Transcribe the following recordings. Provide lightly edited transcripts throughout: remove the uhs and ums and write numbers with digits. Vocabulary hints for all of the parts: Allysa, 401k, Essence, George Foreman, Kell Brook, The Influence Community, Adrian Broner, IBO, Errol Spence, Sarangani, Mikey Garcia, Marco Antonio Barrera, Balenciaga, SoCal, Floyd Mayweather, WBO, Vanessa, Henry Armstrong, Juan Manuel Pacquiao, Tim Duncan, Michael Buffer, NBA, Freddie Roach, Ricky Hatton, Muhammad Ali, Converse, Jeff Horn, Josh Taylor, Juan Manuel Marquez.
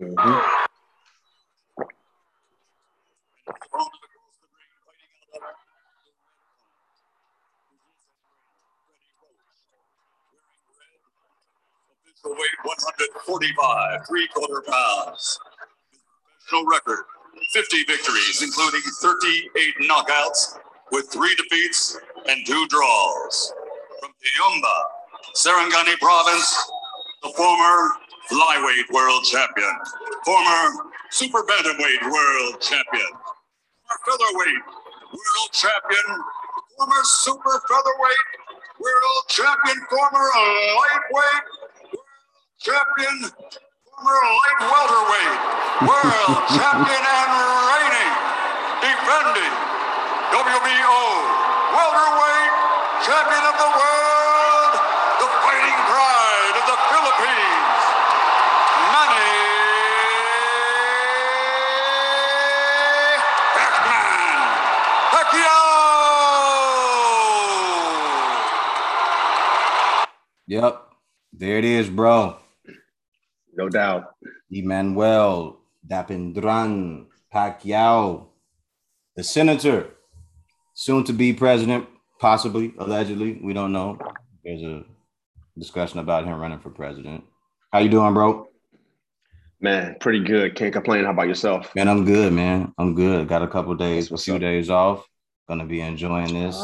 Mm-hmm. The weight 145, 3/4 pounds. Professional record, 50 victories, including 38 knockouts with 3 defeats and 2 draws. From Piamba, Sarangani province, the former flyweight world champion, former super bantamweight world champion, former featherweight world champion, former super featherweight world champion, former lightweight champion, former light welterweight, world champion and reigning, defending WBO welterweight champion of the world, the fighting pride of the Philippines, Manny Pacquiao. Yep, there it is, bro. No doubt. Emmanuel Dapidran Pacquiao, the senator, soon to be president, possibly, allegedly. We don't know. There's a discussion about him running for president. How you doing, bro? Man, pretty good. Can't complain. How about yourself? Man, I'm good, man. I'm good. Got a couple of days, a few days off. Gonna be enjoying this.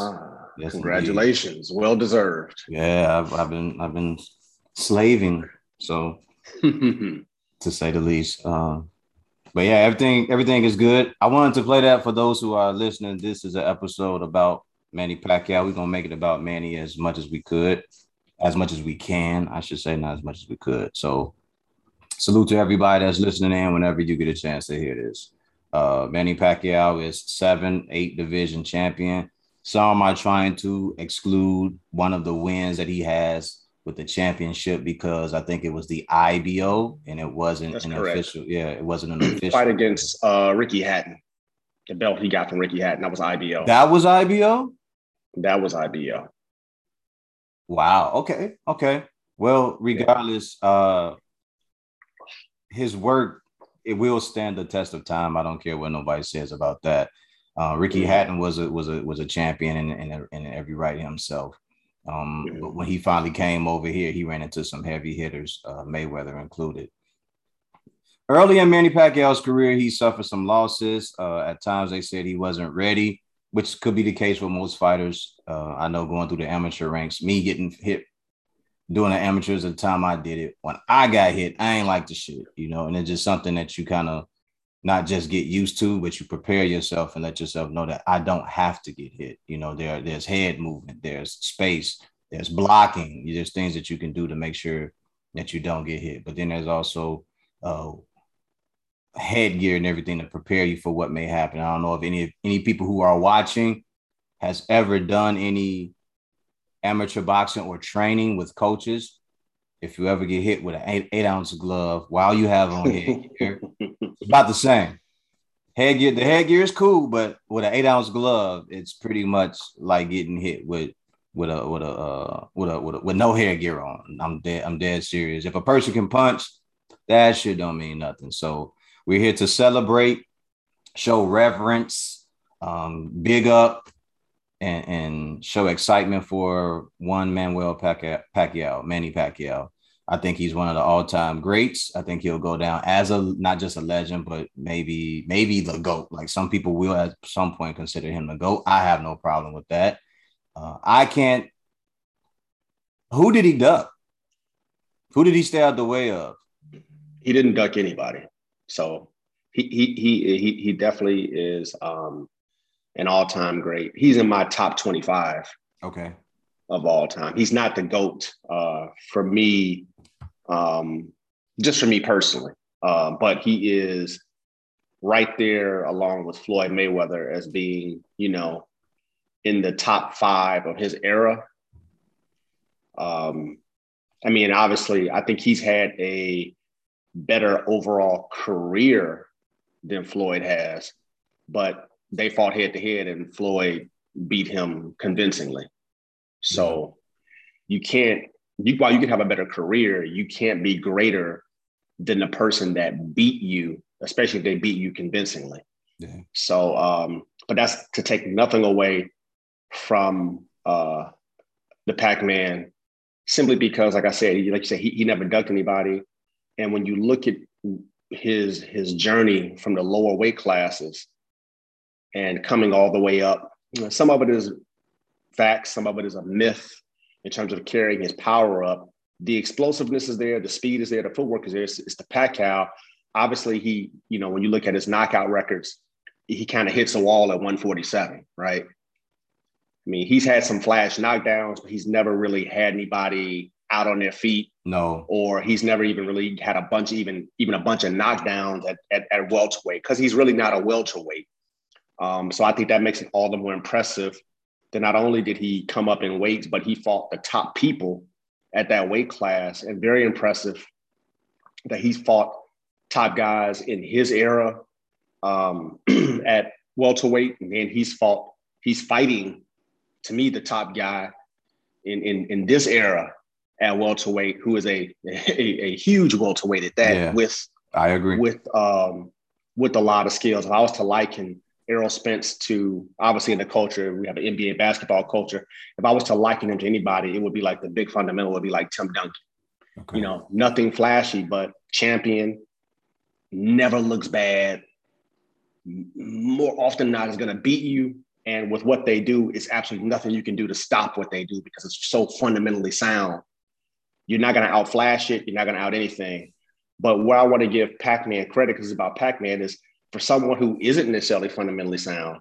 Yes, congratulations. Indeed. Well deserved. Yeah, I've been slaving. So to say the least. But yeah, everything is good. I wanted to play that for those who are listening. This is an episode about Manny Pacquiao. We're going to make it about Manny as much as we could, as much as we can. I should say not as much as we could. So salute to everybody that's listening in whenever you get a chance to hear this. Manny Pacquiao is 7-8 division champion. Some are trying to exclude one of the wins that he has with the championship, because I think it was the IBO and it wasn't official. Yeah, it wasn't an official fight against Ricky Hatton. The belt he got from Ricky Hatton, that was IBO. That was IBO? That was IBO. Wow. Okay. Well, regardless, his work, it will stand the test of time. I don't care what nobody says about that. Ricky Hatton was a champion in every right himself. But when he finally came over here, he ran into some heavy hitters, Mayweather included. Early in Manny Pacquiao's career, he suffered some losses. At times, they said he wasn't ready, which could be the case for most fighters. I know going through the amateur ranks, me getting hit doing the amateurs at the time I did it. When I got hit, I ain't like the shit, you know, and it's just something that you kind of not just get used to, but you prepare yourself and let yourself know that I don't have to get hit. You know, there's head movement, there's space, there's blocking. There's things that you can do to make sure that you don't get hit. But then there's also headgear and everything to prepare you for what may happen. I don't know if any people who are watching has ever done any amateur boxing or training with coaches. If you ever get hit with an 8-ounce glove while you have on headgear, it's about the same. Headgear, the headgear is cool, but with an 8-ounce glove, it's pretty much like getting hit with no headgear on. I'm dead serious. If a person can punch, that shit don't mean nothing. So we're here to celebrate, show reverence, big up, and show excitement for Juan Manuel Pacquiao, Manny Pacquiao. I think he's one of the all-time greats. I think he'll go down as not just a legend, but maybe the GOAT. Like some people will at some point consider him the GOAT. I have no problem with that. I can't. Who did he duck? Who did he stay out the way of? He didn't duck anybody. So he definitely is. An all-time great. He's in my top 25. Okay. Of all time. He's not the GOAT for me, just for me personally. But he is right there along with Floyd Mayweather as being, you know, in the top 5 of his era. I mean, obviously, I think he's had a better overall career than Floyd has, but they fought head-to-head, and Floyd beat him convincingly. So you can't – while you can have a better career, you can't be greater than the person that beat you, especially if they beat you convincingly. Yeah. So, but that's to take nothing away from the Pac-Man, simply because, like I said, he never ducked anybody. And when you look at his journey from the lower weight classes and coming all the way up, some of it is facts, some of it is a myth in terms of carrying his power up. The explosiveness is there, the speed is there, the footwork is there. It's the Pacquiao. Obviously, he, you know, when you look at his knockout records, he kind of hits a wall at 147, right? I mean, he's had some flash knockdowns, but he's never really had anybody out on their feet. No. Or he's never even really had a bunch, even a bunch of knockdowns at welterweight, because he's really not a welterweight. So I think that makes it all the more impressive that not only did he come up in weights, but he fought the top people at that weight class. And very impressive that he's fought top guys in his era at welterweight. And then he's fighting, to me, the top guy in this era at welterweight, who is a huge welterweight at that. Yeah, I agree. With a lot of skills. If I was to liken Errol Spence to, obviously in the culture, we have an NBA basketball culture. If I was to liken him to anybody, it would be like the big fundamental would be like Tim Duncan. Okay. You know, nothing flashy, but champion, never looks bad. More often than not is going to beat you. And with what they do, it's absolutely nothing you can do to stop what they do, because it's so fundamentally sound. You're not going to outflash it. You're not going to out anything. But where I want to give Pac-Man credit, because it's about Pac-Man, is for someone who isn't necessarily fundamentally sound,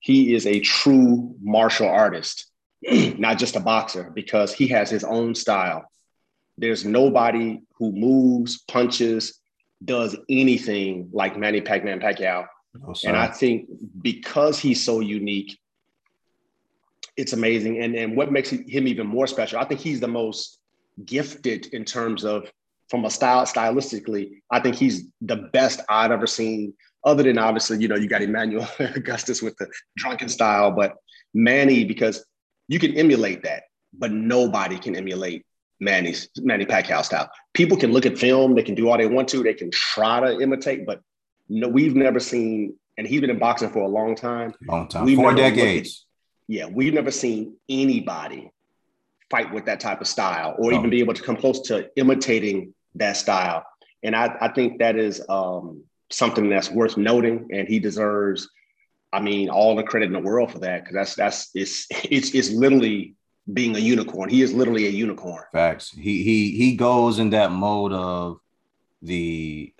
he is a true martial artist, not just a boxer, because he has his own style. There's nobody who moves, punches, does anything like Manny Pac-Man Pacquiao. Oh, and I think because he's so unique, it's amazing. And what makes him even more special, I think he's the most gifted in terms of, from a style, stylistically, I think he's the best I've ever seen. Other than, obviously, you know, you got Emmanuel Augustus with the drunken style, but Manny, because you can emulate that, but nobody can emulate Manny Pacquiao style. People can look at film, they can do all they want to, they can try to imitate, but no, we've never seen, and he's been in boxing for a long time. Long time, we've 4 decades. We've never seen anybody fight with that type of style, or even be able to come close to imitating that style. And I think that is something that's worth noting, and he deserves, I mean, all the credit in the world for that, because it's literally being a unicorn. He is literally a unicorn. Facts. He goes in that mode of the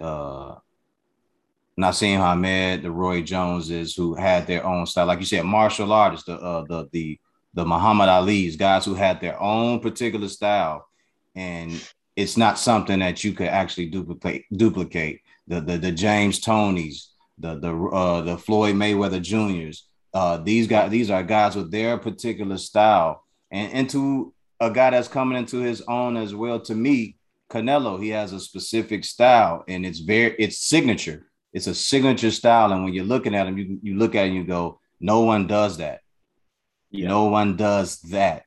Nassim Hamed, the Roy Joneses, who had their own style, like you said, martial artists, the Muhammad Ali's, guys who had their own particular style, and it's not something that you could actually duplicate. The James Toneys, the Floyd Mayweather Juniors, these are guys with their particular style. And to a guy that's coming into his own as well, to me, Canelo, he has a specific style, and it's signature. It's a signature style, and when you're looking at him, you look at him, you go, no one does that. Yeah. No one does that,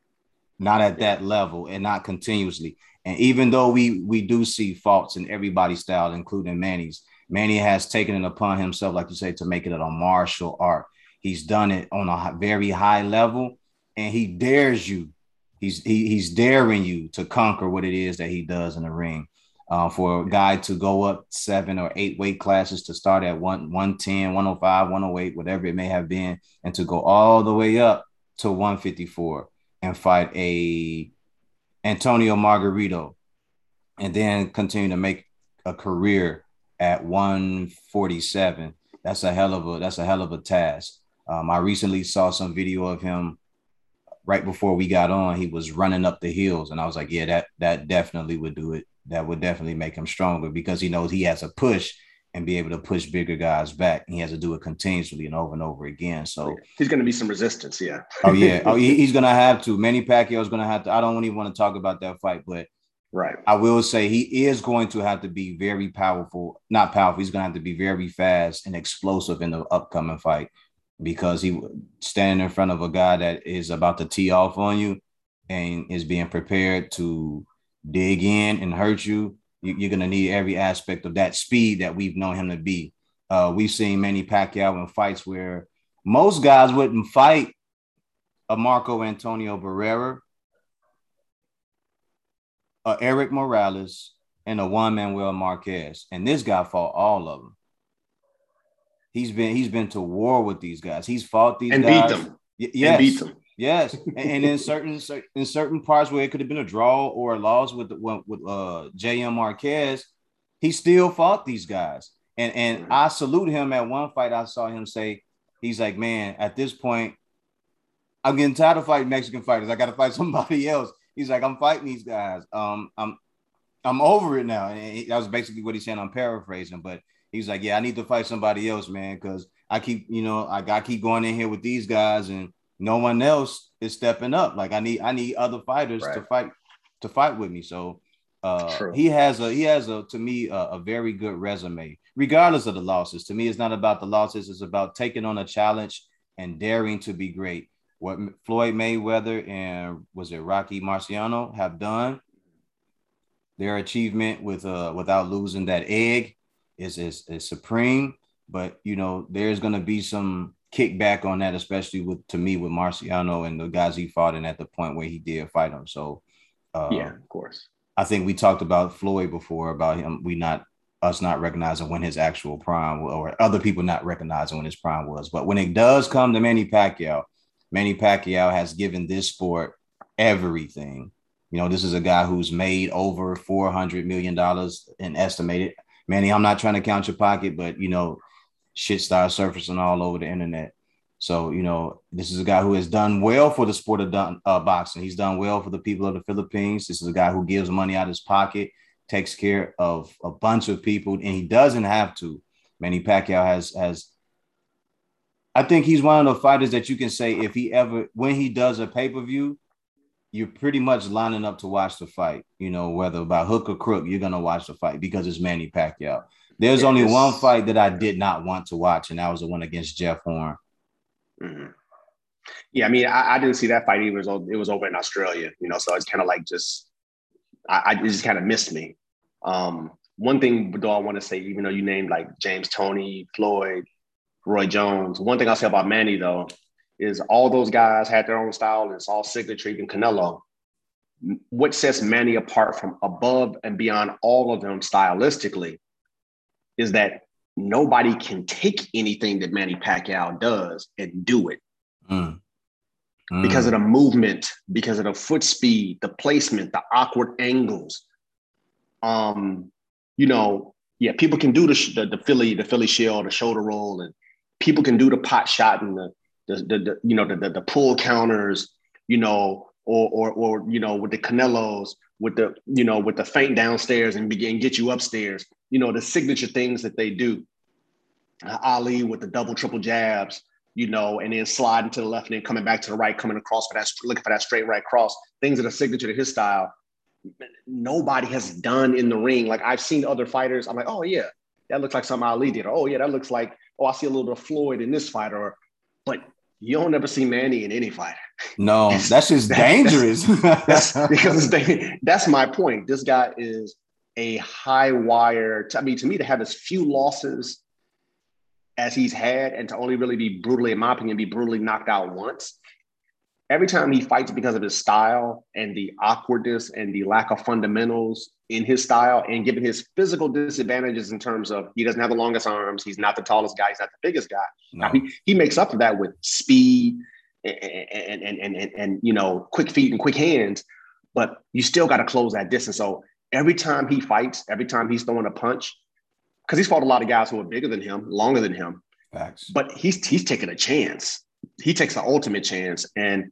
not at that level and not continuously. And even though we do see faults in everybody's style, including Manny's, Manny has taken it upon himself, like you say, to make it a martial art. He's done it on a very high level, and he dares you. He's daring you to conquer what it is that he does in the ring. For a guy to go up 7 or 8 weight classes, to start at 110, 105, 108, whatever it may have been, and to go all the way up to 154 and fight a Antonio Margarito, and then continue to make a career at 147. That's a hell of a task. I recently saw some video of him right before we got on. He was running up the hills, and I was like, yeah, that definitely would do it. That would definitely make him stronger, because he knows he has a push and be able to push bigger guys back. And he has to do it continuously and over again. So he's going to be some resistance. Yeah. Oh, yeah. Oh, he's going to have to. Manny Pacquiao is going to have to. I don't even want to talk about that fight, but right, I will say he is going to have to be very powerful. Not powerful. He's going to have to be very fast and explosive in the upcoming fight, because he standing in front of a guy that is about to tee off on you and is being prepared to dig in and hurt you. you're going to need every aspect of that speed that we've known him to be. We've seen Manny Pacquiao in fights where most guys wouldn't fight a Marco Antonio Barrera, a Eric Morales, and a Juan Manuel Marquez. And this guy fought all of them. He's been to war with these guys. He's fought these and guys. Beat them. Yes. And beat them. Yes. And in certain parts where it could have been a draw or a loss with JM Marquez, he still fought these guys. And I salute him. At one fight, I saw him say, he's like, man, at this point, I'm getting tired of fighting Mexican fighters. I got to fight somebody else. He's like, I'm fighting these guys. I'm over it now. And that was basically what he said. I'm paraphrasing, but he's like, yeah, I need to fight somebody else, man, because I keep going in here with these guys and no one else is stepping up. Like I need other fighters to fight with me. So he has, to me, a very good resume, regardless of the losses. To me, it's not about the losses. It's about taking on a challenge and daring to be great. What Floyd Mayweather and Rocky Marciano have done, their achievement without losing that egg is supreme. But there's going to be some kickback on that, especially with Marciano and the guys he fought in at the point where he did fight him. So yeah, of course. I think we talked about Floyd before, about him. Us not recognizing when his actual prime, or other people not recognizing when his prime was. But when it does come to Manny Pacquiao has given this sport everything. This is a guy who's made over $400 million in estimated. Manny, I'm not trying to count your pocket, but, shit starts surfacing all over the internet. So, this is a guy who has done well for the sport of boxing. He's done well for the people of the Philippines. This is a guy who gives money out of his pocket, takes care of a bunch of people, and he doesn't have to. Manny Pacquiao has I think he's one of the fighters that you can say when he does a pay-per-view, you're pretty much lining up to watch the fight, whether by hook or crook, you're going to watch the fight because it's Manny Pacquiao. There's only one fight that I did not want to watch, and that was the one against Jeff Horn. Mm-hmm. Yeah, I mean, I didn't see that fight. It was over in Australia, so it's kind of like it just kind of missed me. One thing, though, I want to say, even though you named like James Toney, Floyd, Roy Jones. One thing I'll say about Manny, though, is all those guys had their own style, and it's all signature, even Canelo. What sets Manny apart from above and beyond all of them stylistically is that nobody can take anything that Manny Pacquiao does and do it. Because of the movement, because of the foot speed, the placement, the awkward angles. People can do the Philly shield, the shoulder roll, and people can do the pot shot and the pull counters, or with the Canelos, with the feint downstairs and begin get you upstairs, the signature things that they do. Ali with the double, triple jabs, and then sliding to the left and then coming back to the right, coming across looking for that straight right cross, things that are signature to his style. Nobody has done in the ring. Like I've seen other fighters. I'm like, oh yeah, that looks like something Ali did. Or, oh yeah, that looks like, oh, I see a little bit of Floyd in this fight, but you don't ever see Manny in any fight. No, that's dangerous. That's my point. This guy is a high wire. To me, to have as few losses as he's had and to only really be brutally knocked out once. Every time he fights, because of his style and the awkwardness and the lack of fundamentals in his style, and given his physical disadvantages in terms of he doesn't have the longest arms, he's not the tallest guy, he's not the biggest guy. No. Now, he makes up for that with speed and quick feet and quick hands, but you still got to close that distance. So every time he fights, every time he's throwing a punch, because he's fought a lot of guys who are bigger than him, longer than him. Facts. But he's taking a chance. He takes the ultimate chance. And,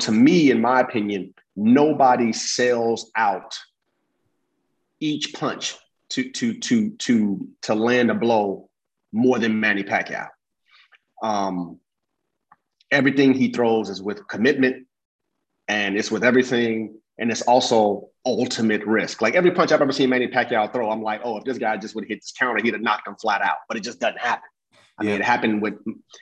to me, in my opinion, nobody sells out each punch to land a blow more than Manny Pacquiao. Everything he throws is with commitment, and it's with everything. And it's also ultimate risk. Like every punch I've ever seen Manny Pacquiao throw, I'm like, oh, if this guy just would hit this counter, he'd have knocked him flat out, but it just doesn't happen. I mean, it happened with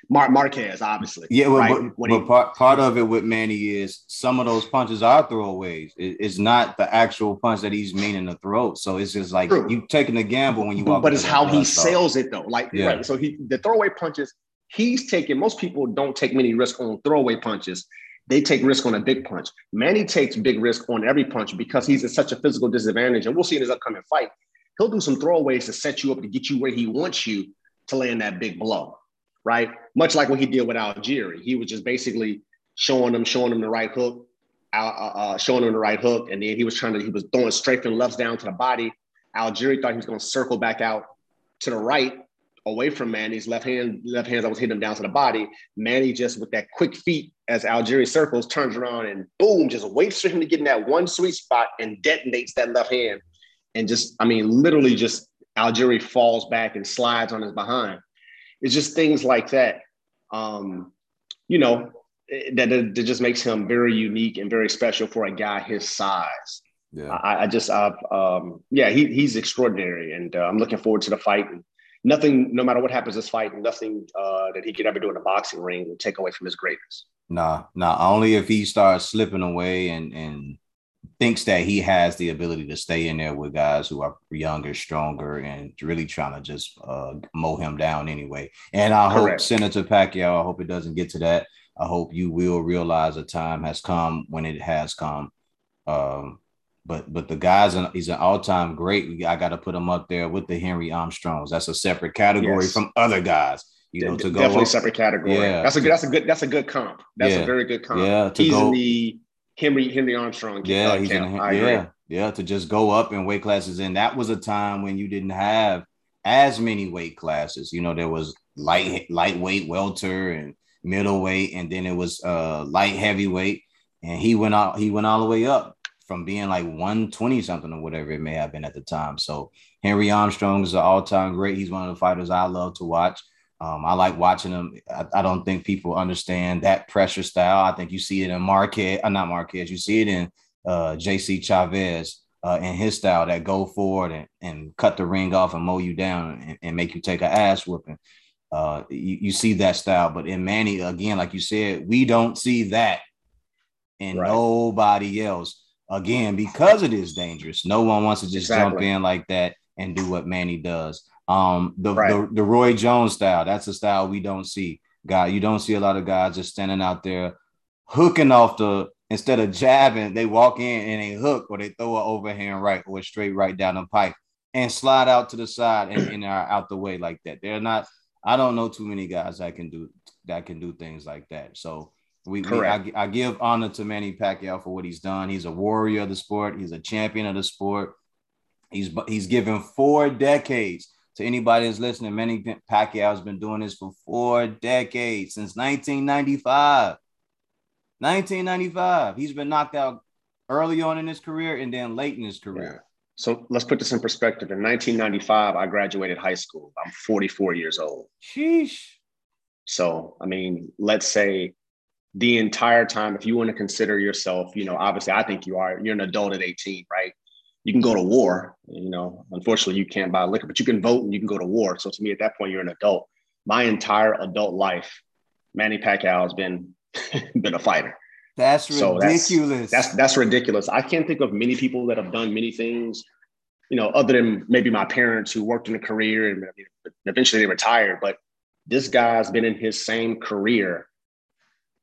Marquez, obviously. Yeah, well, right? but part of it with Manny is some of those punches are throwaways. It's not the actual punch that he's meaning to throw. So it's just like you taking a gamble when you walk. But it's how he sells it, though. Like, right. So the throwaway punches he's taking. Most people don't take many risks on throwaway punches. They take risk on a big punch. Manny takes big risk on every punch because he's at such a physical disadvantage. And we'll see in his upcoming fight, he'll do some throwaways to set you up to get you where he wants you to land that big blow, right? Much like what he did with Algieri. He was just basically showing him the right hook, and then he was throwing straight from lefts down to the body. Algieri thought he was going to circle back out to the right, away from Manny's left hand that was hitting him down to the body. Manny just with that quick feet as Algieri circles, turns around and boom, just waits for him to get in that one sweet spot and detonates that left hand. And just, I mean, literally just Algieri falls back and slides on his behind. It's just things like that, that just makes him very unique and very special for a guy his size. Yeah, he's extraordinary, and I'm looking forward to the fight. And nothing, no matter what happens this fight, nothing that he could ever do in a boxing ring will take away from his greatness. Nah. Only if he starts slipping away and thinks that he has the ability to stay in there with guys who are younger, stronger, and really trying to just mow him down anyway. And I hope, Senator Pacquiao, I hope it doesn't get to that. I hope you will realize the time has come when it has come. But the guy's he's an all-time great. I got to put him up there with the Henry Armstrongs. That's a separate category from other guys. To go definitely up. Separate category. Yeah. That's a good comp. That's a very good comp. Yeah, Henry Armstrong. Yeah, to just go up in weight classes. And that was a time when you didn't have as many weight classes. There was lightweight, welter, and middleweight, and then it was light heavyweight. And he went all the way up from being like 120 something or whatever it may have been at the time. So Henry Armstrong is an all-time great. He's one of the fighters I love to watch. I like watching him. I don't think people understand that pressure style. I think you see it in You see it in J.C. Chavez and his style, that go forward and cut the ring off and mow you down and make you take an ass whooping. You see that style. But in Manny, again, like you said, we don't see that in nobody else. Again, because it is dangerous. No one wants to just jump in like that and do what Manny does. The Roy Jones style, that's a style we don't see. You don't see a lot of guys just standing out there hooking off instead of jabbing, they walk in and they hook or they throw an overhand right or straight right down the pipe and slide out to the side and are out the way like that. I don't know too many guys that can do things like that. So I give honor to Manny Pacquiao for what he's done. He's a warrior of the sport. He's a champion of the sport. He's given 4 decades. To anybody that's listening, Manny Pacquiao has been doing this for 4 decades, since 1995. 1995. He's been knocked out early on in his career and then late in his career. Yeah. So let's put this in perspective. In 1995, I graduated high school. I'm 44 years old. Sheesh. So, I mean, let's say the entire time, if you want to consider yourself, obviously I think you're an adult at 18, right? You can go to war, unfortunately you can't buy liquor, but you can vote and you can go to war. So to me, at that point, you're an adult. My entire adult life, Manny Pacquiao has been a fighter. That's ridiculous. So that's ridiculous. I can't think of many people that have done many things, other than maybe my parents who worked in a career and eventually they retired. But this guy's been in his same career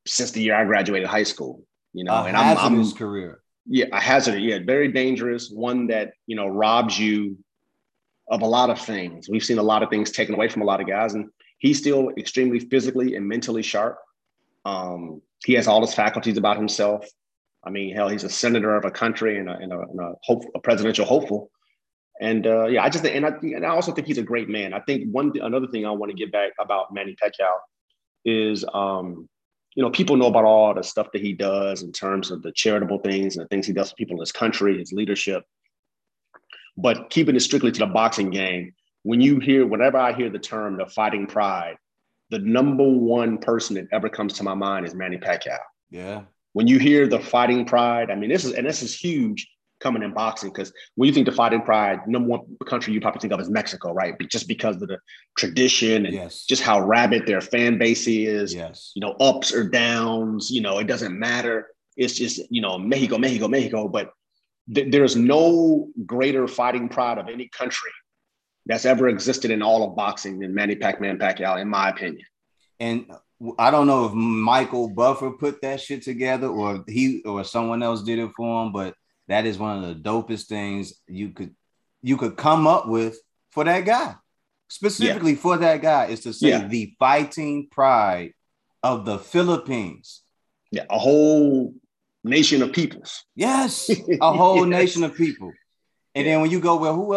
since the year I graduated high school, and I'm in his career. Yeah, a hazard. Yeah, very dangerous. One that, robs you of a lot of things. We've seen a lot of things taken away from a lot of guys, and he's still extremely physically and mentally sharp. He has all his faculties about himself. I mean, hell, he's a senator of a country and a presidential hopeful. And I just think, and I also think he's a great man. I think another thing I want to get back about Manny Pacquiao is, people know about all the stuff that he does in terms of the charitable things and the things he does for people in his country, his leadership. But keeping it strictly to the boxing game, whenever I hear the term, the fighting pride, the number one person that ever comes to my mind is Manny Pacquiao. Yeah. When you hear the fighting pride, I mean, this is huge coming in boxing, because when you think the fighting pride, number one country you probably think of is Mexico, right? Just because of the tradition and just how rabid their fan base is, you know, ups or downs, you know, it doesn't matter. It's just, you know, Mexico, Mexico, Mexico. But there's no greater fighting pride of any country that's ever existed in all of boxing than Manny Pac-Man Pacquiao, in my opinion. And I don't know if Michael Buffer put that shit together or he or someone else did it for him, but that is one of the dopest things you could come up with for that guy. Specifically for that guy is to say the fighting pride of the Philippines. Yeah, a whole nation of peoples. Yes, a whole nation of people. And then when you go, well, who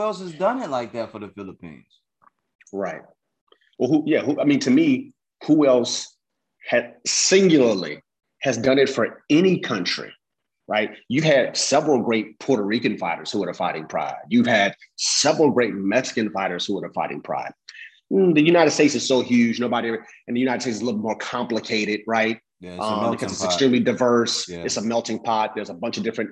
else has done it like that for the Philippines? Right. Well, to me, who else has done it for any country, right? You've had several great Puerto Rican fighters who are the fighting pride. You've had several great Mexican fighters who are the fighting pride. The United States is so huge. And the United States is a little more complicated, right? Yeah, because it's extremely diverse. Yeah. It's a melting pot. There's a bunch of different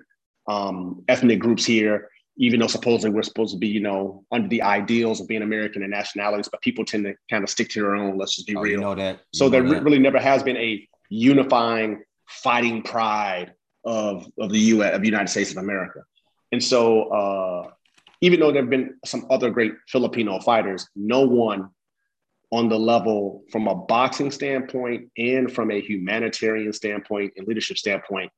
ethnic groups here, even though supposedly we're supposed to be, you know, under the ideals of being American and nationalities, but people tend to kind of stick to their own. Let's just be real. You know that. So there really never has been a unifying fighting pride of the United States of America. And so even though there have been some other great Filipino fighters, no one on the level from a boxing standpoint and from a humanitarian standpoint and leadership standpoint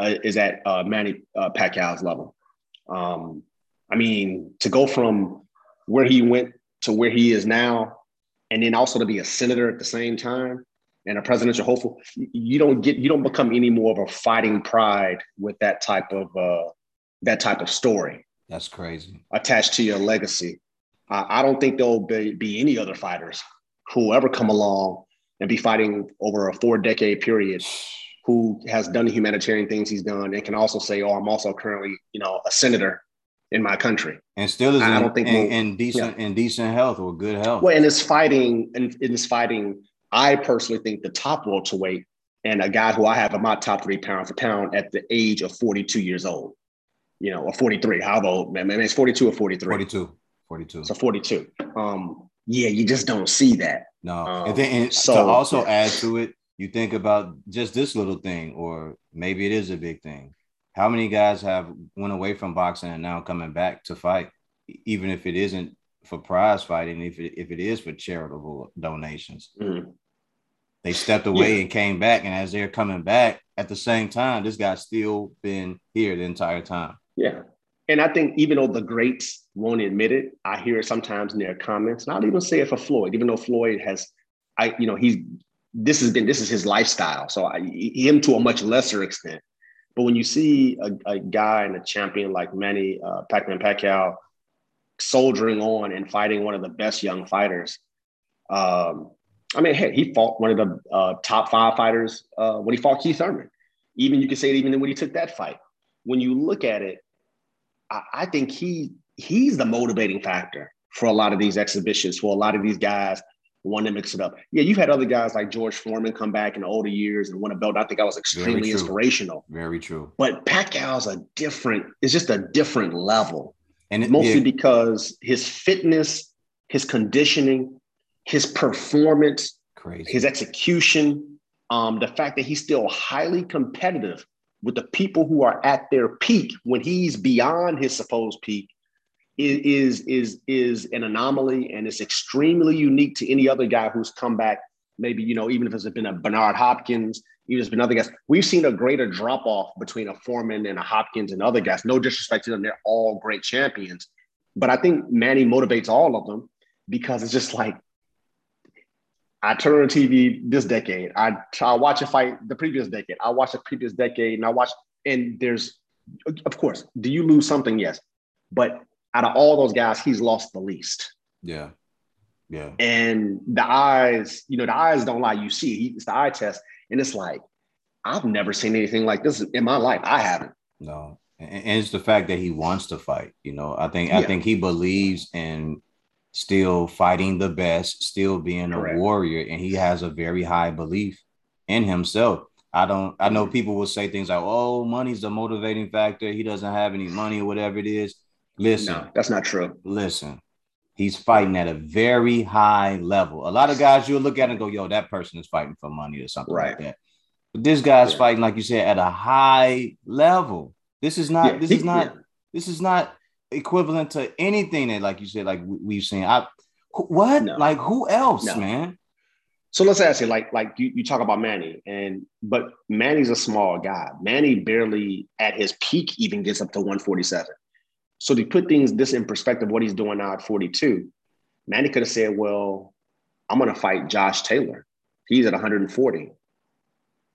is at Manny Pacquiao's level. I mean, to go from where he went to where he is now, and then also to be a senator at the same time and a presidential hopeful, you don't become any more of a fighting pride with that type of story. That's crazy. Attached to your legacy. I don't think there'll be any other fighters who ever come along and be fighting over a 4-decade period who has done the humanitarian things he's done and can also say, oh, I'm also currently, you know, a senator in my country. And still is in decent health or good health. Well, and it's fighting, I personally think the top welterweight and a guy who I have in my top 3 pound for pound at the age of 42 years old, you know, or 43, how old, man? Maybe it's 42 or 43. 42. So 42. You just don't see that. No. And to also add to it, you think about just this little thing, or maybe it is a big thing. How many guys have went away from boxing and now coming back to fight, even if it isn't for prize fighting, if it is for charitable donations? Mm-hmm. They stepped away and came back, and as they're coming back at the same time, this guy's still been here the entire time. Yeah. And I think even though the greats won't admit it, I hear it sometimes in their comments. And I'll even say it for Floyd, even though Floyd this is his lifestyle. So him to a much lesser extent. But when you see a guy and a champion like Manny Pac-Man Pacquiao soldiering on and fighting one of the best young fighters, he fought one of the top 5 fighters when he fought Keith Thurman. Even you could say it even when he took that fight. When you look at it, I think he's the motivating factor for a lot of these exhibitions, for a lot of these guys who want to mix it up. Yeah, you've had other guys like George Foreman come back in the older years and win a belt. I think that was extremely inspirational. Very true. But Pacquiao's it's just a different level. And mostly because his fitness, his conditioning, his performance, his execution, the fact that he's still highly competitive with the people who are at their peak when he's beyond his supposed peak is an anomaly, and it's extremely unique to any other guy who's come back. Maybe, you know, even if it's been a Bernard Hopkins, even if it's been other guys, we've seen a greater drop off between a Foreman and a Hopkins and other guys. No disrespect to them, they're all great champions. But I think Manny motivates all of them because it's just like, I turn on TV this decade. I watch a fight the previous decade. I watch the previous decade, and there's, of course, do you lose something? Yes. But out of all those guys, he's lost the least. Yeah. Yeah. And the eyes don't lie. You see, it's the eye test. And it's like, I've never seen anything like this in my life. I haven't. No. And it's the fact that he wants to fight. You know, I think he believes in still fighting the best, still being a warrior. And he has a very high belief in himself. I know people will say things like, oh, money's the motivating factor. He doesn't have any money or whatever it is. Listen, no, that's not true. Listen, he's fighting at a very high level. A lot of guys you'll look at and go, yo, that person is fighting for money or something right. like that. But this guy's fighting, like you said, at a high level. This is not, this is not equivalent to anything that, like you said, like we've seen. Like who else, man? So let's ask you, like you talk about Manny, but Manny's a small guy. Manny barely at his peak even gets up to 147. So to put this in perspective, what he's doing now at 42, Manny could have said, well, I'm going to fight Josh Taylor. He's at 140.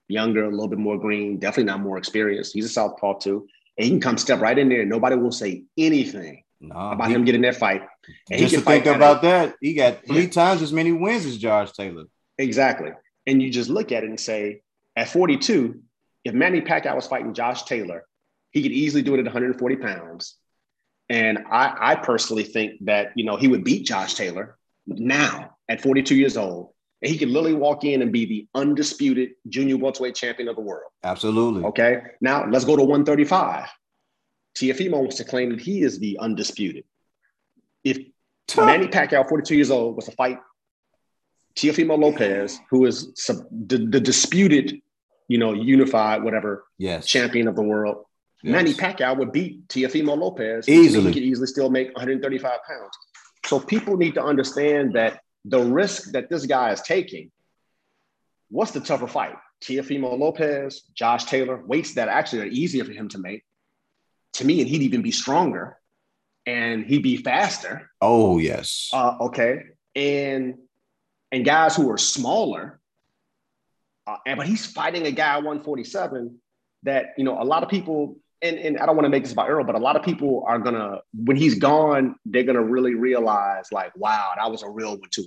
Younger, a little bit more green, definitely not more experienced. He's a southpaw too. And he can come step right in there and nobody will say anything about him getting that fight. And just to think about that, he got three times as many wins as Josh Taylor. Exactly. And you just look at it and say, at 42, if Manny Pacquiao was fighting Josh Taylor, he could easily do it at 140 pounds. And I personally think that, he would beat Josh Taylor now at 42 years old. And he could literally walk in and be the undisputed junior welterweight champion of the world. Absolutely. Okay. Now let's go to 135. Teófimo wants to claim that he is the undisputed. If Manny Pacquiao, 42 years old, was to fight Teófimo López, who is the disputed, unified, whatever, champion of the world. Yes. Manny Pacquiao would beat Teófimo López. Easily. He could easily still make 135 pounds. So people need to understand that the risk that this guy is taking, what's the tougher fight? Teófimo López, Josh Taylor, weights that actually are easier for him to make. To me, and he'd even be stronger. And he'd be faster. Oh, yes. Okay. And guys who are smaller, but he's fighting a guy at 147 that, a lot of people, and I don't want to make this about Errol, but a lot of people are going to, when he's gone, they're going to really realize like, wow, that was a real one too.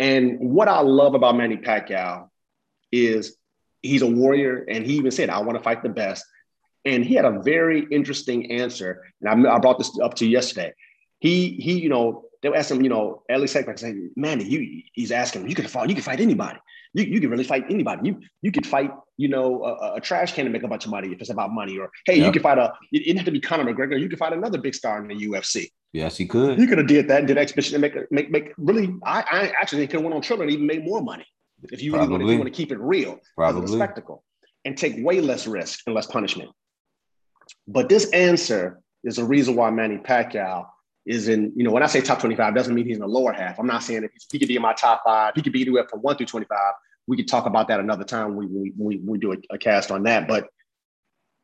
And what I love about Manny Pacquiao is he's a warrior, and he even said, I want to fight the best. And he had a very interesting answer. And I brought this up to yesterday. He, they would ask him, Ellie Sackback saying, Manny, he's asking him, you can fight anybody. You can really fight anybody. You could fight, a trash can to make a bunch of money if it's about money. Or, hey, you can fight it didn't have to be Conor McGregor. You could fight another big star in the UFC. Yes, he could. You could have did that and did exhibition and make really, I actually could have went on Triller and even made more money. If you really want to keep it real. Probably. As a spectacle. And take way less risk and less punishment. But this answer is the reason why Manny Pacquiao is in, when I say top 25, doesn't mean he's in the lower half. I'm not saying that he could be in my top five. He could be anywhere from 1 through 25. We could talk about that another time we do a cast on that. But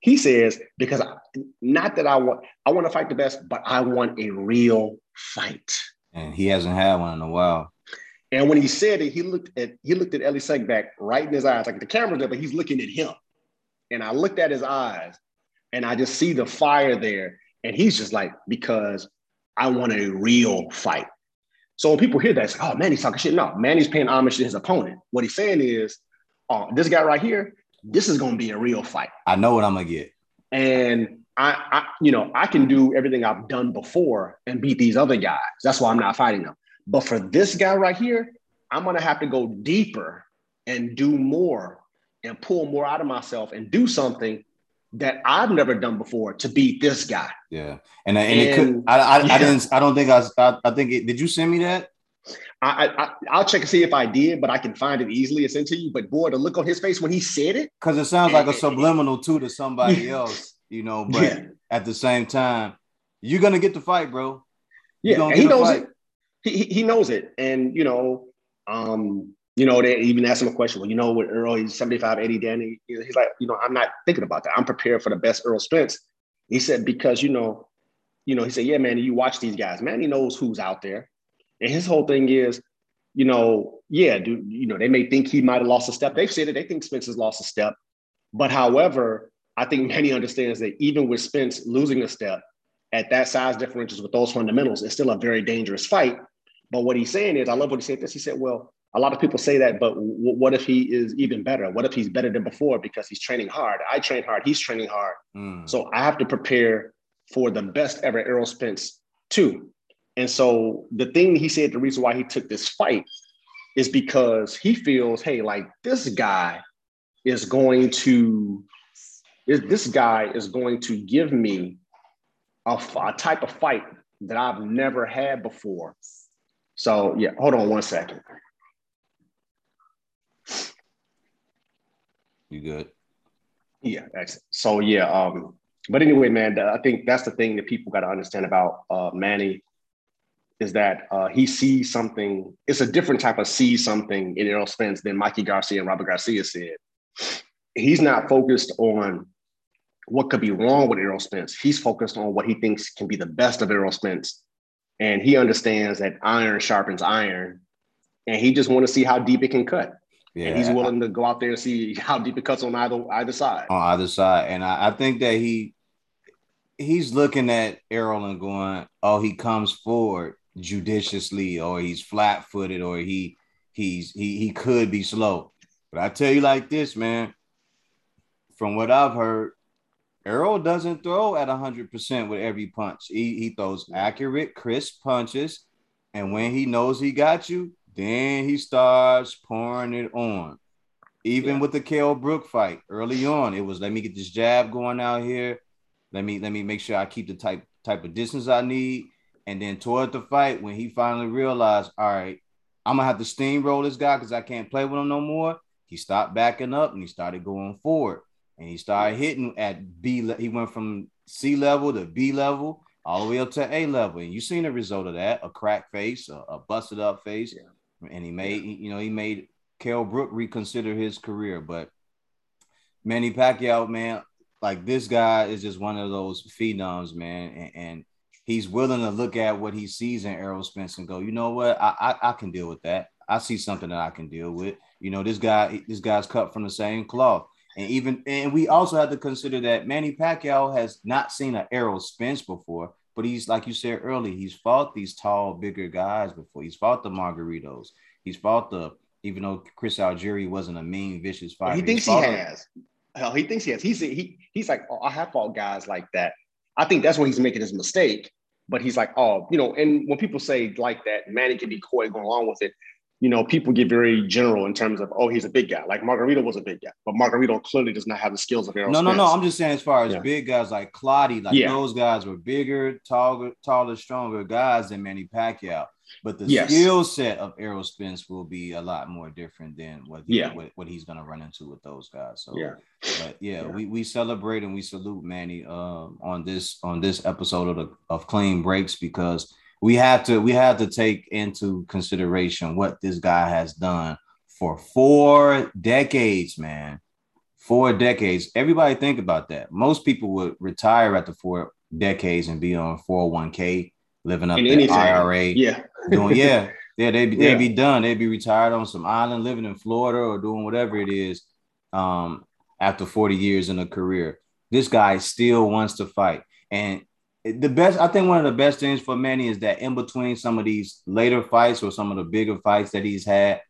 he says, because I want to fight the best, but I want a real fight. And he hasn't had one in a while. And when he said it, he looked at Ellie Sackback right in his eyes, like the camera's there, but he's looking at him. And I looked at his eyes and I just see the fire there. And he's just like, because I want a real fight. So when people hear that, it's like, oh, Manny's talking shit. No, Manny's paying homage to his opponent. What he's saying is, oh, this guy right here, this is going to be a real fight. I know what I'm going to get. And I can do everything I've done before and beat these other guys. That's why I'm not fighting them. But for this guy right here, I'm going to have to go deeper and do more and pull more out of myself and do something that I've never done before to beat this guy. Yeah. And it could, I think did you send me that? I'll check and see if I did, but I can find it easily. It's into you, but boy, the look on his face when he said it. Cause it sounds like a subliminal too to somebody else, but at the same time, you're going to get the fight, bro. Yeah. And he knows it. He knows it. And, they even asked him a question. Well, with Errol, he's 75, 80, Danny. He's like, I'm not thinking about that. I'm prepared for the best Errol Spence. He said, because, he said, yeah, man, you watch these guys. Man, he knows who's out there. And his whole thing is, they may think he might have lost a step. They've said it. They think Spence has lost a step. But however, I think Manny understands that even with Spence losing a step at that size differentials with those fundamentals, it's still a very dangerous fight. But what he's saying is, I love what he said this. He said, well, a lot of people say that, but what if he is even better? What if he's better than before because he's training hard? I train hard. He's training hard. So I have to prepare for the best ever Errol Spence too. And so the thing he said, the reason why he took this fight is because he feels, hey, like this guy is going to, this guy is going to give me a type of fight that I've never had before. So yeah, hold on one second. You good? Yeah, excellent. So yeah, but anyway, man, I think that's the thing that people got to understand about Manny is that he sees something. It's a different type of see something in Errol Spence than Mikey Garcia and Robert Garcia said. He's not focused on what could be wrong with Errol Spence. He's focused on what he thinks can be the best of Errol Spence. And he understands that iron sharpens iron. And he just want to see how deep it can cut. Yeah, and he's willing to go out there and see how deep it cuts on either side. On either side. And I think that he's looking at Errol and going, oh, he comes forward judiciously, or he's flat-footed, or he could be slow. But I tell you like this, man, from what I've heard, Errol doesn't throw at 100% with every punch. He throws accurate, crisp punches, and when he knows he got you, then he starts pouring it on. Even with the Kell Brook fight early on, it was, let me get this jab going out here. Let me make sure I keep the type of distance I need. And then toward the fight, when he finally realized, all right, I'm going to have to steamroll this guy because I can't play with him no more, he stopped backing up and he started going forward. And he started hitting at B. He went from C level to B level all the way up to A level. And you've seen the result of that, a cracked face, a busted up face. Yeah. And he made, he made Kell Brook reconsider his career. But Manny Pacquiao, man, like, this guy is just one of those phenoms, man. And he's willing to look at what he sees in Errol Spence and go, you know what, I can deal with that. I see something that I can deal with. You know, this guy's cut from the same cloth. And we also have to consider that Manny Pacquiao has not seen an Errol Spence before, but he's, like you said earlier, he's fought these tall, bigger guys before. He's fought the Margaritos. He's fought the, even though Chris Algieri wasn't a mean, vicious fighter. He thinks he has. Hell, he thinks he has. He's like, oh, I have fought guys like that. I think that's where he's making his mistake. But he's like, oh, and when people say like that, Manny can be coy going along with it. People get very general in terms of, oh, he's a big guy. Like, Margarito was a big guy, but Margarito clearly does not have the skills of Errol Spence. No. I'm just saying, as far as big guys like Clotty, those guys were bigger, taller, stronger guys than Manny Pacquiao. But the skill set of Errol Spence will be a lot more different than what he's going to run into with those guys. So, we celebrate and we salute Manny on this episode of Clean Breaks, because we have to take into consideration what this guy has done for 4 decades, man. 4 decades. Everybody think about that. Most people would retire after 4 decades and be on 401k, living up in IRA. Yeah. They'd be done. They'd be retired on some island, living in Florida or doing whatever it is after 40 years in a career. This guy still wants to fight. And one of the best things for Manny is that in between some of these later fights or some of the bigger fights that he's had,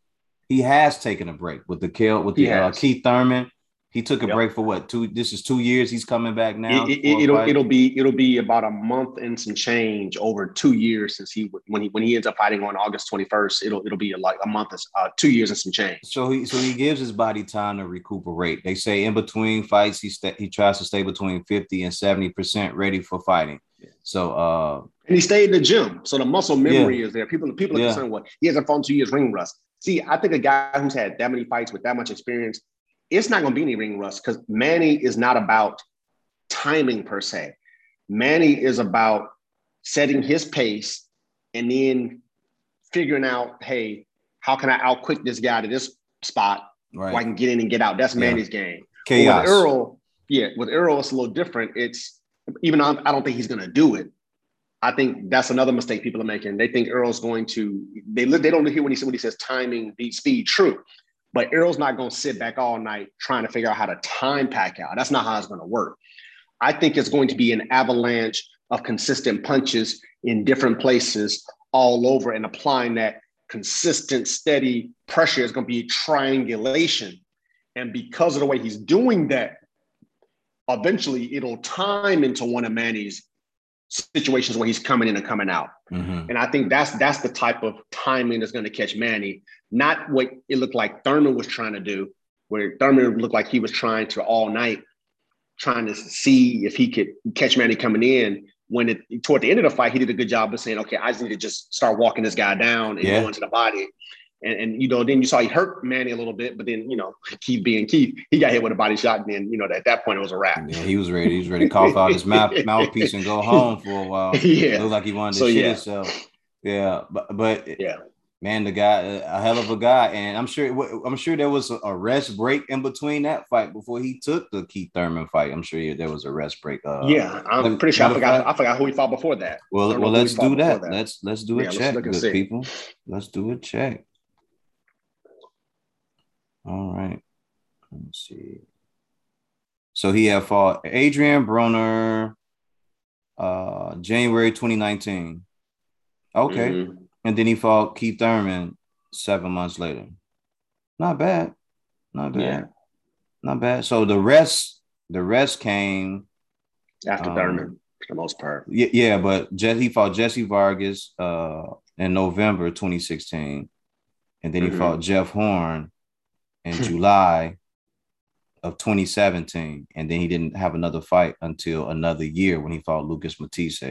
he has taken a break with Keith Thurman. He took a break for what? This is 2 years. He's coming back now. It'll be about a month and some change, over 2 years since when he ends up fighting on August 21st. It'll be like a month, 2 years and some change. So he gives his body time to recuperate. They say in between fights he tries to stay between 50 and 70% ready for fighting. So and he stayed in the gym, so the muscle memory is there. People are concerned what he hasn't fought in 2 years, ring rust. See, I think a guy who's had that many fights with that much experience, it's not going to be any ring rust, because Manny is not about timing per se. Manny is about setting his pace and then figuring out, hey, how can I outquick this guy to this spot where I can get in and get out? That's Manny's game. Chaos. With Errol, it's a little different. It's, even though I don't think he's going to do it, I think that's another mistake people are making. They think Errol's going to, they don't hear when he says timing beats speed. True. But Errol's not going to sit back all night trying to figure out how to time Pacquiao. That's not how it's going to work. I think it's going to be an avalanche of consistent punches in different places all over, and applying that consistent, steady pressure is going to be triangulation. And because of the way he's doing that, eventually it'll time into one of Manny's situations where he's coming in and coming out. Mm-hmm. And I think that's the type of timing that's going to catch Manny, not what it looked like Thurman was trying to do, where Thurman looked like he was trying to all night, trying to see if he could catch Manny coming in. When it, toward the end of the fight, he did a good job of saying, okay, I just need to just start walking this guy down and going to the body. And, you know, then you saw he hurt Manny a little bit, but then, you know, Keith being Keith, he got hit with a body shot. And then, you know, at that point, it was a wrap. Yeah, he was ready. He was ready to cough out his mouthpiece and go home for a while. Yeah. It looked like he wanted to shit himself. Yeah. But man, the guy, a hell of a guy. And I'm sure there was a rest break in between that fight before he took the Keith Thurman fight. I'm sure there was a rest break. I'm pretty sure I forgot who he fought before that. Well, let's do that. Let's do a check, good people. Let's do a check. All right. Let me see. So he had fought Adrian Broner January 2019. Okay. Mm-hmm. And then he fought Keith Thurman 7 months later. Not bad. Yeah. Not bad. So the rest came after Thurman for the most part. Yeah, but he fought Jesse Vargas in November 2016. And then he fought Jeff Horn in July of 2017. And then he didn't have another fight until another year when he fought Lucas Matisse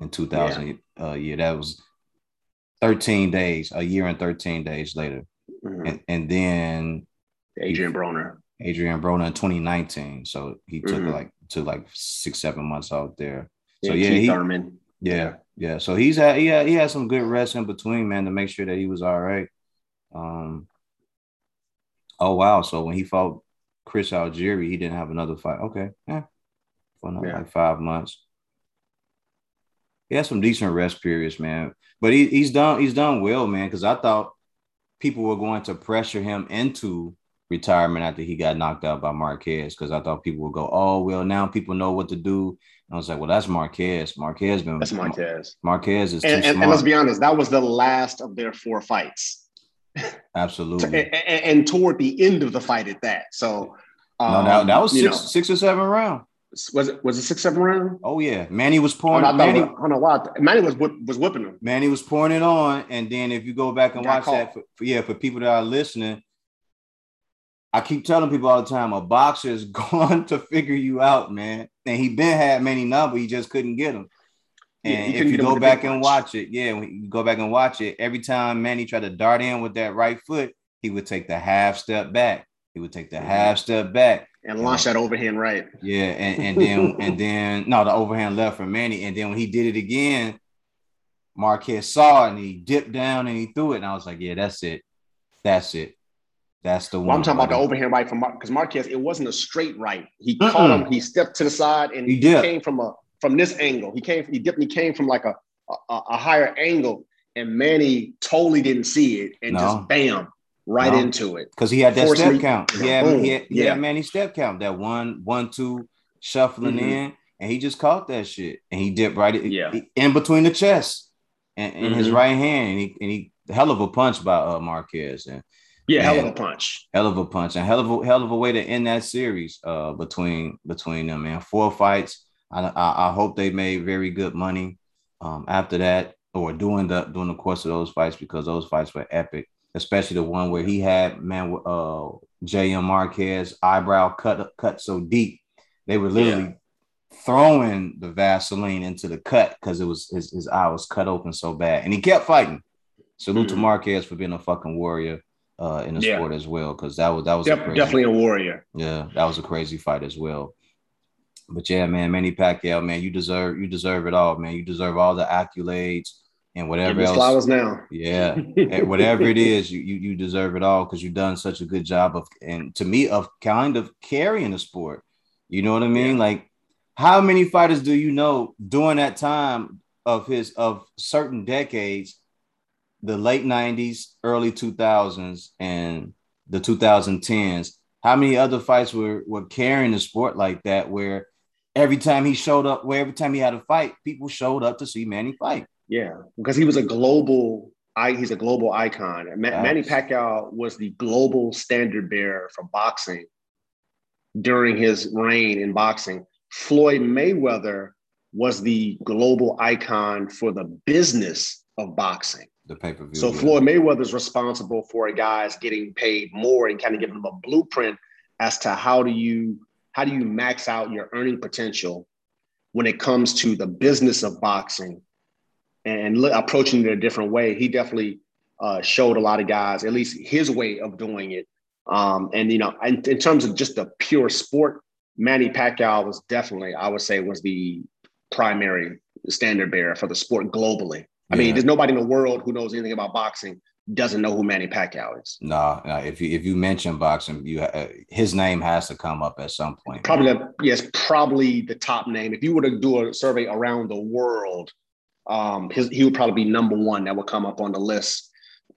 in 2000. That was 13 days, a year and 13 days later. And then Adrian Broner in 2019. So he took like 6-7 months out there. So Thurman. Yeah. So he had some good rest in between, man, to make sure that he was all right. Oh wow! So when he fought Chris Algieri, he didn't have another fight. Okay, for another like 5 months. He had some decent rest periods, man. But he's done well, man. Because I thought people were going to pressure him into retirement after he got knocked out by Marquez. Because I thought people would go, oh well, now people know what to do. And I was like, well, that's Marquez. Marquez is too smart. And let's be honest, that was the last of their 4 fights. Absolutely, and toward the end of the fight at that. So that was six or seven round. Was it 6-7 round? Oh yeah, Manny was pouring. Manny was whipping him. Manny was pouring it on, and then if you go back and watch that, for people that are listening, I keep telling people all the time, a boxer is going to figure you out, man. And he been had Manny number, he just couldn't get him. And if you go back and watch it, every time Manny tried to dart in with that right foot, he would take the half step back. And launch that overhand right. Yeah, and then the overhand left from Manny. And then when he did it again, Marquez saw it and he dipped down and he threw it. And I was like, yeah, that's it. That's the one. Well, I'm talking about the overhand right from Marquez. It wasn't a straight right. He caught him. He stepped to the side and he came from this angle. He came from like a higher angle, and Manny totally didn't see it and just bam right into it. Because he had that step count. He had Manny's step count. That 1-1-2 shuffling in, and he just caught that shit and he dipped right in between the chest and his right hand, and he hell of a punch by Marquez. And hell of a punch and hell of a way to end that series between them, man. 4 fights. I hope they made very good money after that, or during the course of those fights, because those fights were epic, especially the one where he had J.M. Marquez eyebrow cut so deep they were literally throwing the Vaseline into the cut because it was his eye was cut open so bad, and he kept fighting. Salute to Marquez for being a fucking warrior in the sport as well, because that was definitely a warrior. Yeah, that was a crazy fight as well. But yeah, man, Manny Pacquiao, man, you deserve it all, man. You deserve all the accolades and whatever else. Flowers now. Yeah, whatever it is, you deserve it all, because you've done such a good job of, and to me, of kind of carrying the sport. You know what I mean? Yeah. Like, how many fighters do you know during that time of certain decades, the late 90s, early 2000s, and the 2010s? How many other fights were carrying the sport like that, where every time he had a fight, people showed up to see Manny fight? Yeah, because he was he's a global icon. Manny Pacquiao was the global standard bearer for boxing during his reign in boxing. Floyd Mayweather was the global icon for the business of boxing. the pay-per-view. So Floyd Mayweather is responsible for a guy's getting paid more and kind of giving them a blueprint as to how do you max out your earning potential when it comes to the business of boxing and approaching it a different way. He definitely showed a lot of guys, at least his way of doing it. And, you know, in terms of just the pure sport, Manny Pacquiao was definitely, I would say, was the primary standard bearer for the sport globally. I mean, there's nobody in the world who knows anything about boxing doesn't know who Manny Pacquiao is. No, if you mention boxing, his name has to come up at some point. Probably the top name. If you were to do a survey around the world, he would probably be number one that would come up on the list.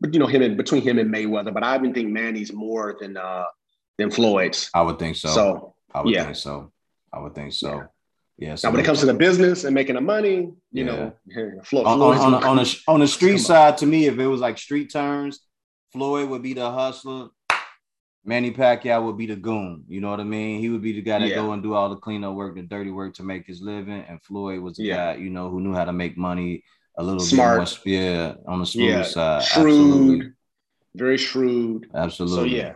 But you know, between him and Mayweather. But I even think Manny's more than Floyd's. I would think so. I would think so. Yeah. Yeah, so now, when it comes to the business and making the money, you know, Floyd. On the street side, to me, if it was like street terms, Floyd would be the hustler. Manny Pacquiao would be the goon. You know what I mean? He would be the guy that go and do all the cleanup work, the dirty work to make his living. And Floyd was the guy, you know, who knew how to make money a little bit more. Yeah, on the smooth side. Shrewd. Absolutely. Very shrewd. Absolutely. So,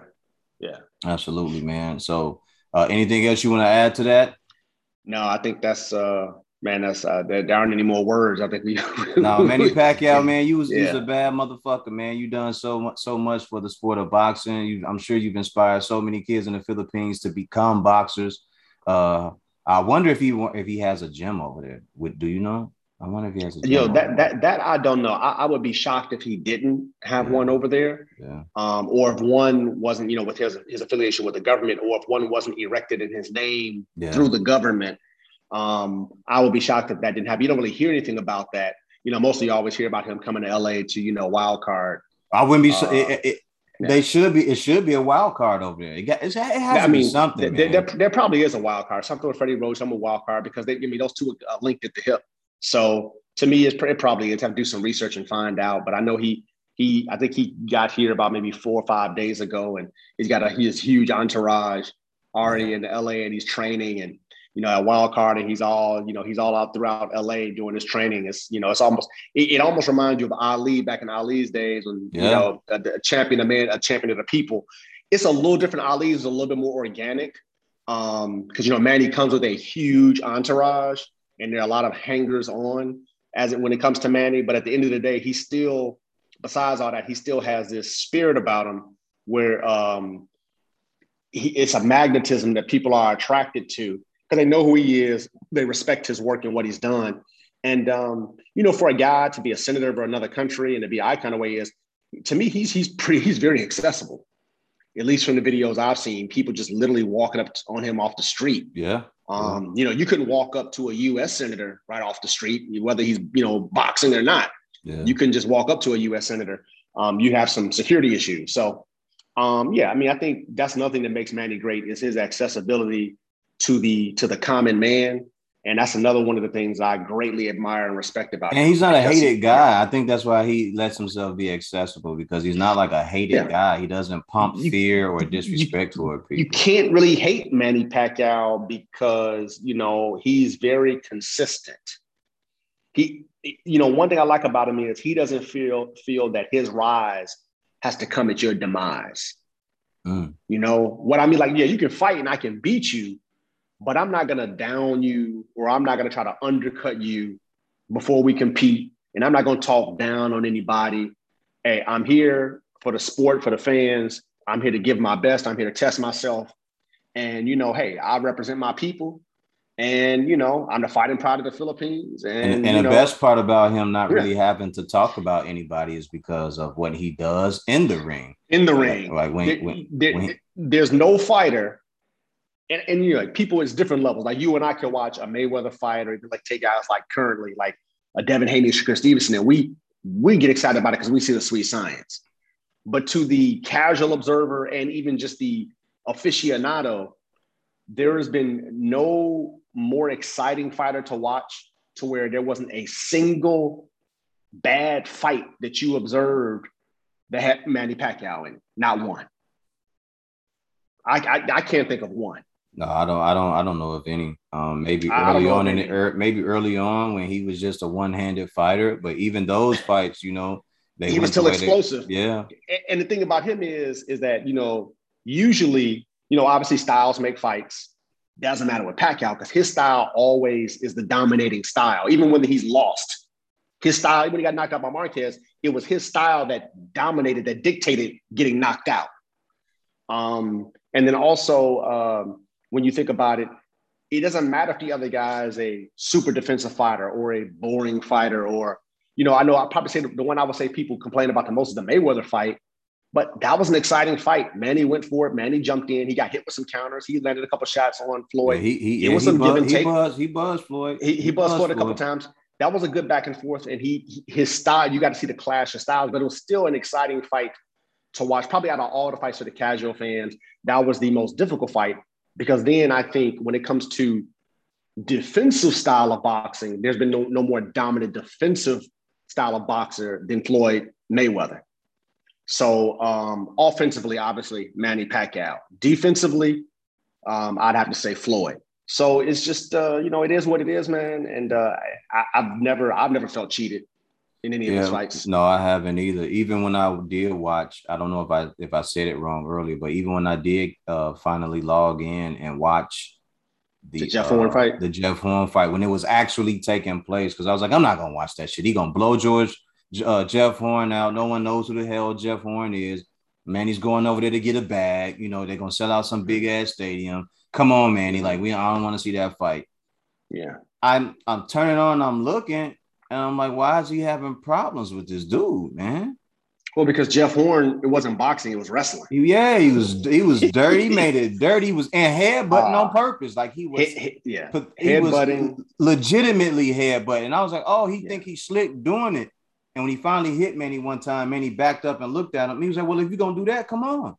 yeah. Absolutely, man. So anything else you want to add to that? No, I think that's there aren't any more words. I think we Manny Pacquiao, man, you was a bad motherfucker, man. You done so much for the sport of boxing. I'm sure you've inspired so many kids in the Philippines to become boxers. I wonder if he has a gym over there. Do you know? I wonder if he has a gym. That I don't know. I would be shocked if he didn't have one over there. Yeah. Or if one wasn't, you know, with his affiliation with the government, or if one wasn't erected in his name through the government. I would be shocked if that didn't happen. You don't really hear anything about that. You know, mostly you always hear about him coming to LA to, you know, Wild Card. I wouldn't be It should be a Wild Card over there. It has to be something. There probably is a Wild Card. Something with Freddie Roach, I'm a Wild Card, because they give me those two linked at the hip. So to me, it probably is. I have to do some research and find out. But I know I think he got here about maybe 4 or 5 days ago, and he's got his huge entourage already in LA, and he's training and, you know, at Wild Card, and he's all out throughout LA doing his training. It's, you know, it's almost, it almost reminds you of Ali back in Ali's days when, you know, a champion of the people. It's a little different. Ali's a little bit more organic because, you know, Manny comes with a huge entourage. And there are a lot of hangers on when it comes to Manny. But at the end of the day, he still, besides all that, he still has this spirit about him where it's a magnetism that people are attracted to because they know who he is. They respect his work and what he's done. And, you know, for a guy to be a senator for another country and to be icon the way he is, to me, he's very accessible. At least from the videos I've seen, people just literally walking up on him off the street. Yeah. You know, you couldn't walk up to a U.S. senator right off the street, whether he's, you know, boxing or not. Yeah. You can just walk up to a U.S. senator. You have some security issues. So, I think that's nothing that makes Manny great is his accessibility to the common man. And that's another one of the things I greatly admire and respect about him. And he's not a hated guy. I think that's why he lets himself be accessible, because he's not like a hated guy. He doesn't pump fear or disrespect toward people. You can't really hate Manny Pacquiao because, you know, he's very consistent. He, you know, one thing I like about him is he doesn't feel that his rise has to come at your demise. Mm. You know what I mean? Like, yeah, you can fight and I can beat you, but I'm not going to down you, or I'm not going to try to undercut you before we compete. And I'm not going to talk down on anybody. Hey, I'm here for the sport, for the fans. I'm here to give my best. I'm here to test myself. And, you know, hey, I represent my people. And, you know, I'm the fighting pride of the Philippines. And the best part about him not really having to talk about anybody is because of what he does in the ring. Like there's no fighter. And you know, like people, it's different levels. Like you and I can watch a Mayweather fight, or like take guys like currently, like a Devin Haney, Chris Stevenson, and we get excited about it because we see the sweet science. But to the casual observer and even just the aficionado, there has been no more exciting fighter to watch to where there wasn't a single bad fight that you observed that had Manny Pacquiao in it. Not one. I can't think of one. No, I don't know of any. Maybe early on maybe early on when he was just a one-handed fighter. But even those fights, you know, He was still explosive. Yeah. And the thing about him is that, you know, usually, you know, obviously styles make fights. Doesn't matter with Pacquiao because his style always is the dominating style. Even when he's lost, his style, when he got knocked out by Marquez, it was his style that dominated, that dictated getting knocked out. And then also when you think about it, it doesn't matter if the other guy is a super defensive fighter or a boring fighter or, you know I probably say the one I would say people complain about the most is the Mayweather fight, but that was an exciting fight. Manny went for it. Manny jumped in. He got hit with some counters. He landed a couple shots on Floyd. He buzzed Floyd. He buzzed Floyd a couple times. That was a good back and forth. And his style, you got to see the clash of styles, but it was still an exciting fight to watch. Probably out of all the fights for the casual fans, that was the most difficult fight. Because then I think when it comes to defensive style of boxing, there's been no more dominant defensive style of boxer than Floyd Mayweather. So offensively, obviously, Manny Pacquiao. Defensively, I'd have to say Floyd. So it's just, you know, it is what it is, man. And I've never felt cheated in any of those fights. No, I haven't either. Even when I did watch, I don't know if I said it wrong earlier, but even when I did finally log in and watch the Jeff Horn fight when it was actually taking place, because I was like, I'm not gonna watch that shit. He gonna blow Jeff Horn out. No one knows who the hell Jeff Horn is. Manny's going over there to get a bag. You know, they're gonna sell out some big ass stadium. Come on, Manny. Like I don't want to see that fight. Yeah, I'm turning on. I'm looking. And I'm like, why is he having problems with this dude, man? Well, because Jeff Horn, it wasn't boxing, it was wrestling. Yeah, he was dirty, he made it dirty. He was headbutting on purpose. Like he was headbutting, legitimately headbutting. I was like, oh, he think he's slick doing it. And when he finally hit Manny one time, Manny backed up and looked at him. He was like, well, if you're gonna do that, come on.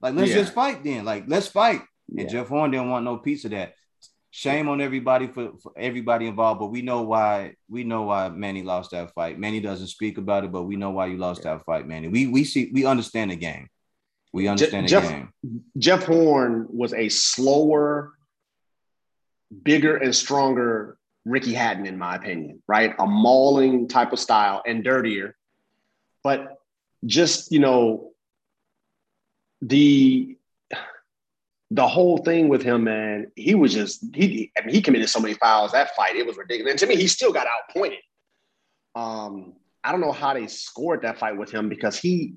Like, let's just fight then. Like, let's fight. And Jeff Horn didn't want no piece of that. Shame on everybody for everybody involved, but we know why Manny lost that fight. Manny doesn't speak about it, but we know why you lost that fight, Manny. We understand the game. We understand the game. Jeff Horn was a slower, bigger, and stronger Ricky Hatton, in my opinion, right? A mauling type of style and dirtier. But just, you know, the whole thing with him, man, he was just, he committed so many fouls that fight. It was ridiculous. And to me, he still got outpointed. I don't know how they scored that fight with him because he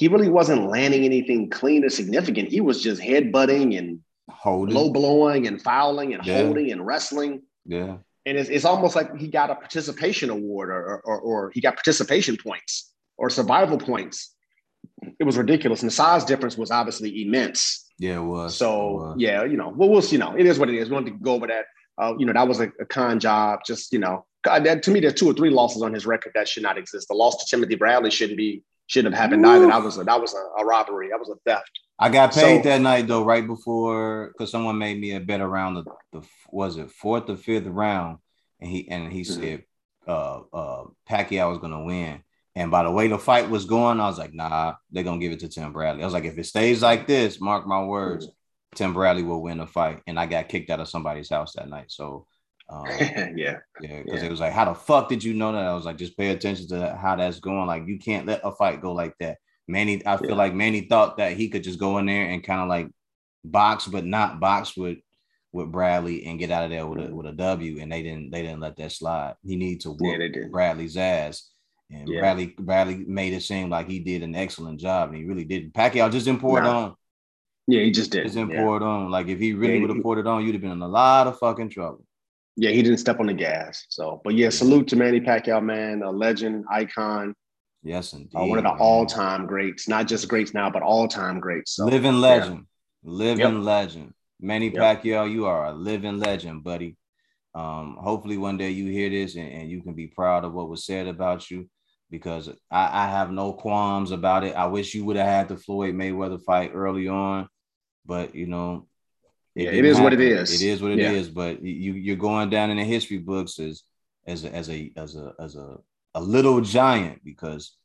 really wasn't landing anything clean or significant. He was just headbutting and holding, low blowing and fouling and holding and wrestling. Yeah. And it's almost like he got a participation award or he got participation points or survival points. It was ridiculous. And the size difference was obviously immense. Yeah, it was. So, yeah, you know, well, we'll see. You know, it is what it is. We wanted to go over that. You know, that was a con job. Just, you know, that, to me, there's 2 or 3 losses on his record that should not exist. The loss to Timothy Bradley shouldn't have happened either. That was a robbery. That was a theft. I got paid that night, though, right before, because someone made me a bet around the was it 4th or 5th round, and he said Pacquiao was going to win. And by the way the fight was going, I was like, nah, they're going to give it to Tim Bradley. I was like, if it stays like this, mark my words, Tim Bradley will win the fight. And I got kicked out of somebody's house that night. So, it was like, how the fuck did you know that? I was like, just pay attention to how that's going. Like, you can't let a fight go like that. Manny, I feel like Manny thought that he could just go in there and kind of like box, but not box with Bradley and get out of there with a W. And they didn't let that slide. He needed to whoop Bradley's ass. And Bradley made it seem like he did an excellent job, and he really didn't. Pacquiao just didn't pour it on. Yeah, he just did. Just didn't pour it on. Like, if he really would have poured it on, you'd have been in a lot of fucking trouble. Yeah, he didn't step on the gas. So, but yeah, salute to Manny Pacquiao, man, a legend, icon. Yes, indeed. One of the all-time greats, not just greats now, but all-time greats. So, living legend. Yeah. Living legend. Manny Pacquiao, you are a living legend, buddy. Hopefully one day you hear this and you can be proud of what was said about you. Because I have no qualms about it. I wish you would have had the Floyd Mayweather fight early on, but you know, it is what it is. It is what it is. But you're going down in the history books as a little giant, because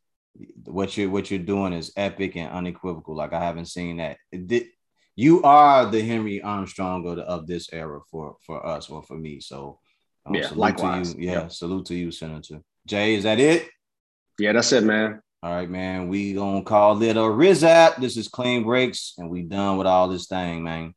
what you're doing is epic and unequivocal. Like, I haven't seen that. You are the Henry Armstrong of this era for us or for me. So salute likewise to you. Yeah, salute to you, Senator Jay. Is that it? Yeah, that's it, man. All right, man, we gonna call it a rizap. This is Clean Breaks, and we done with all this thing, man.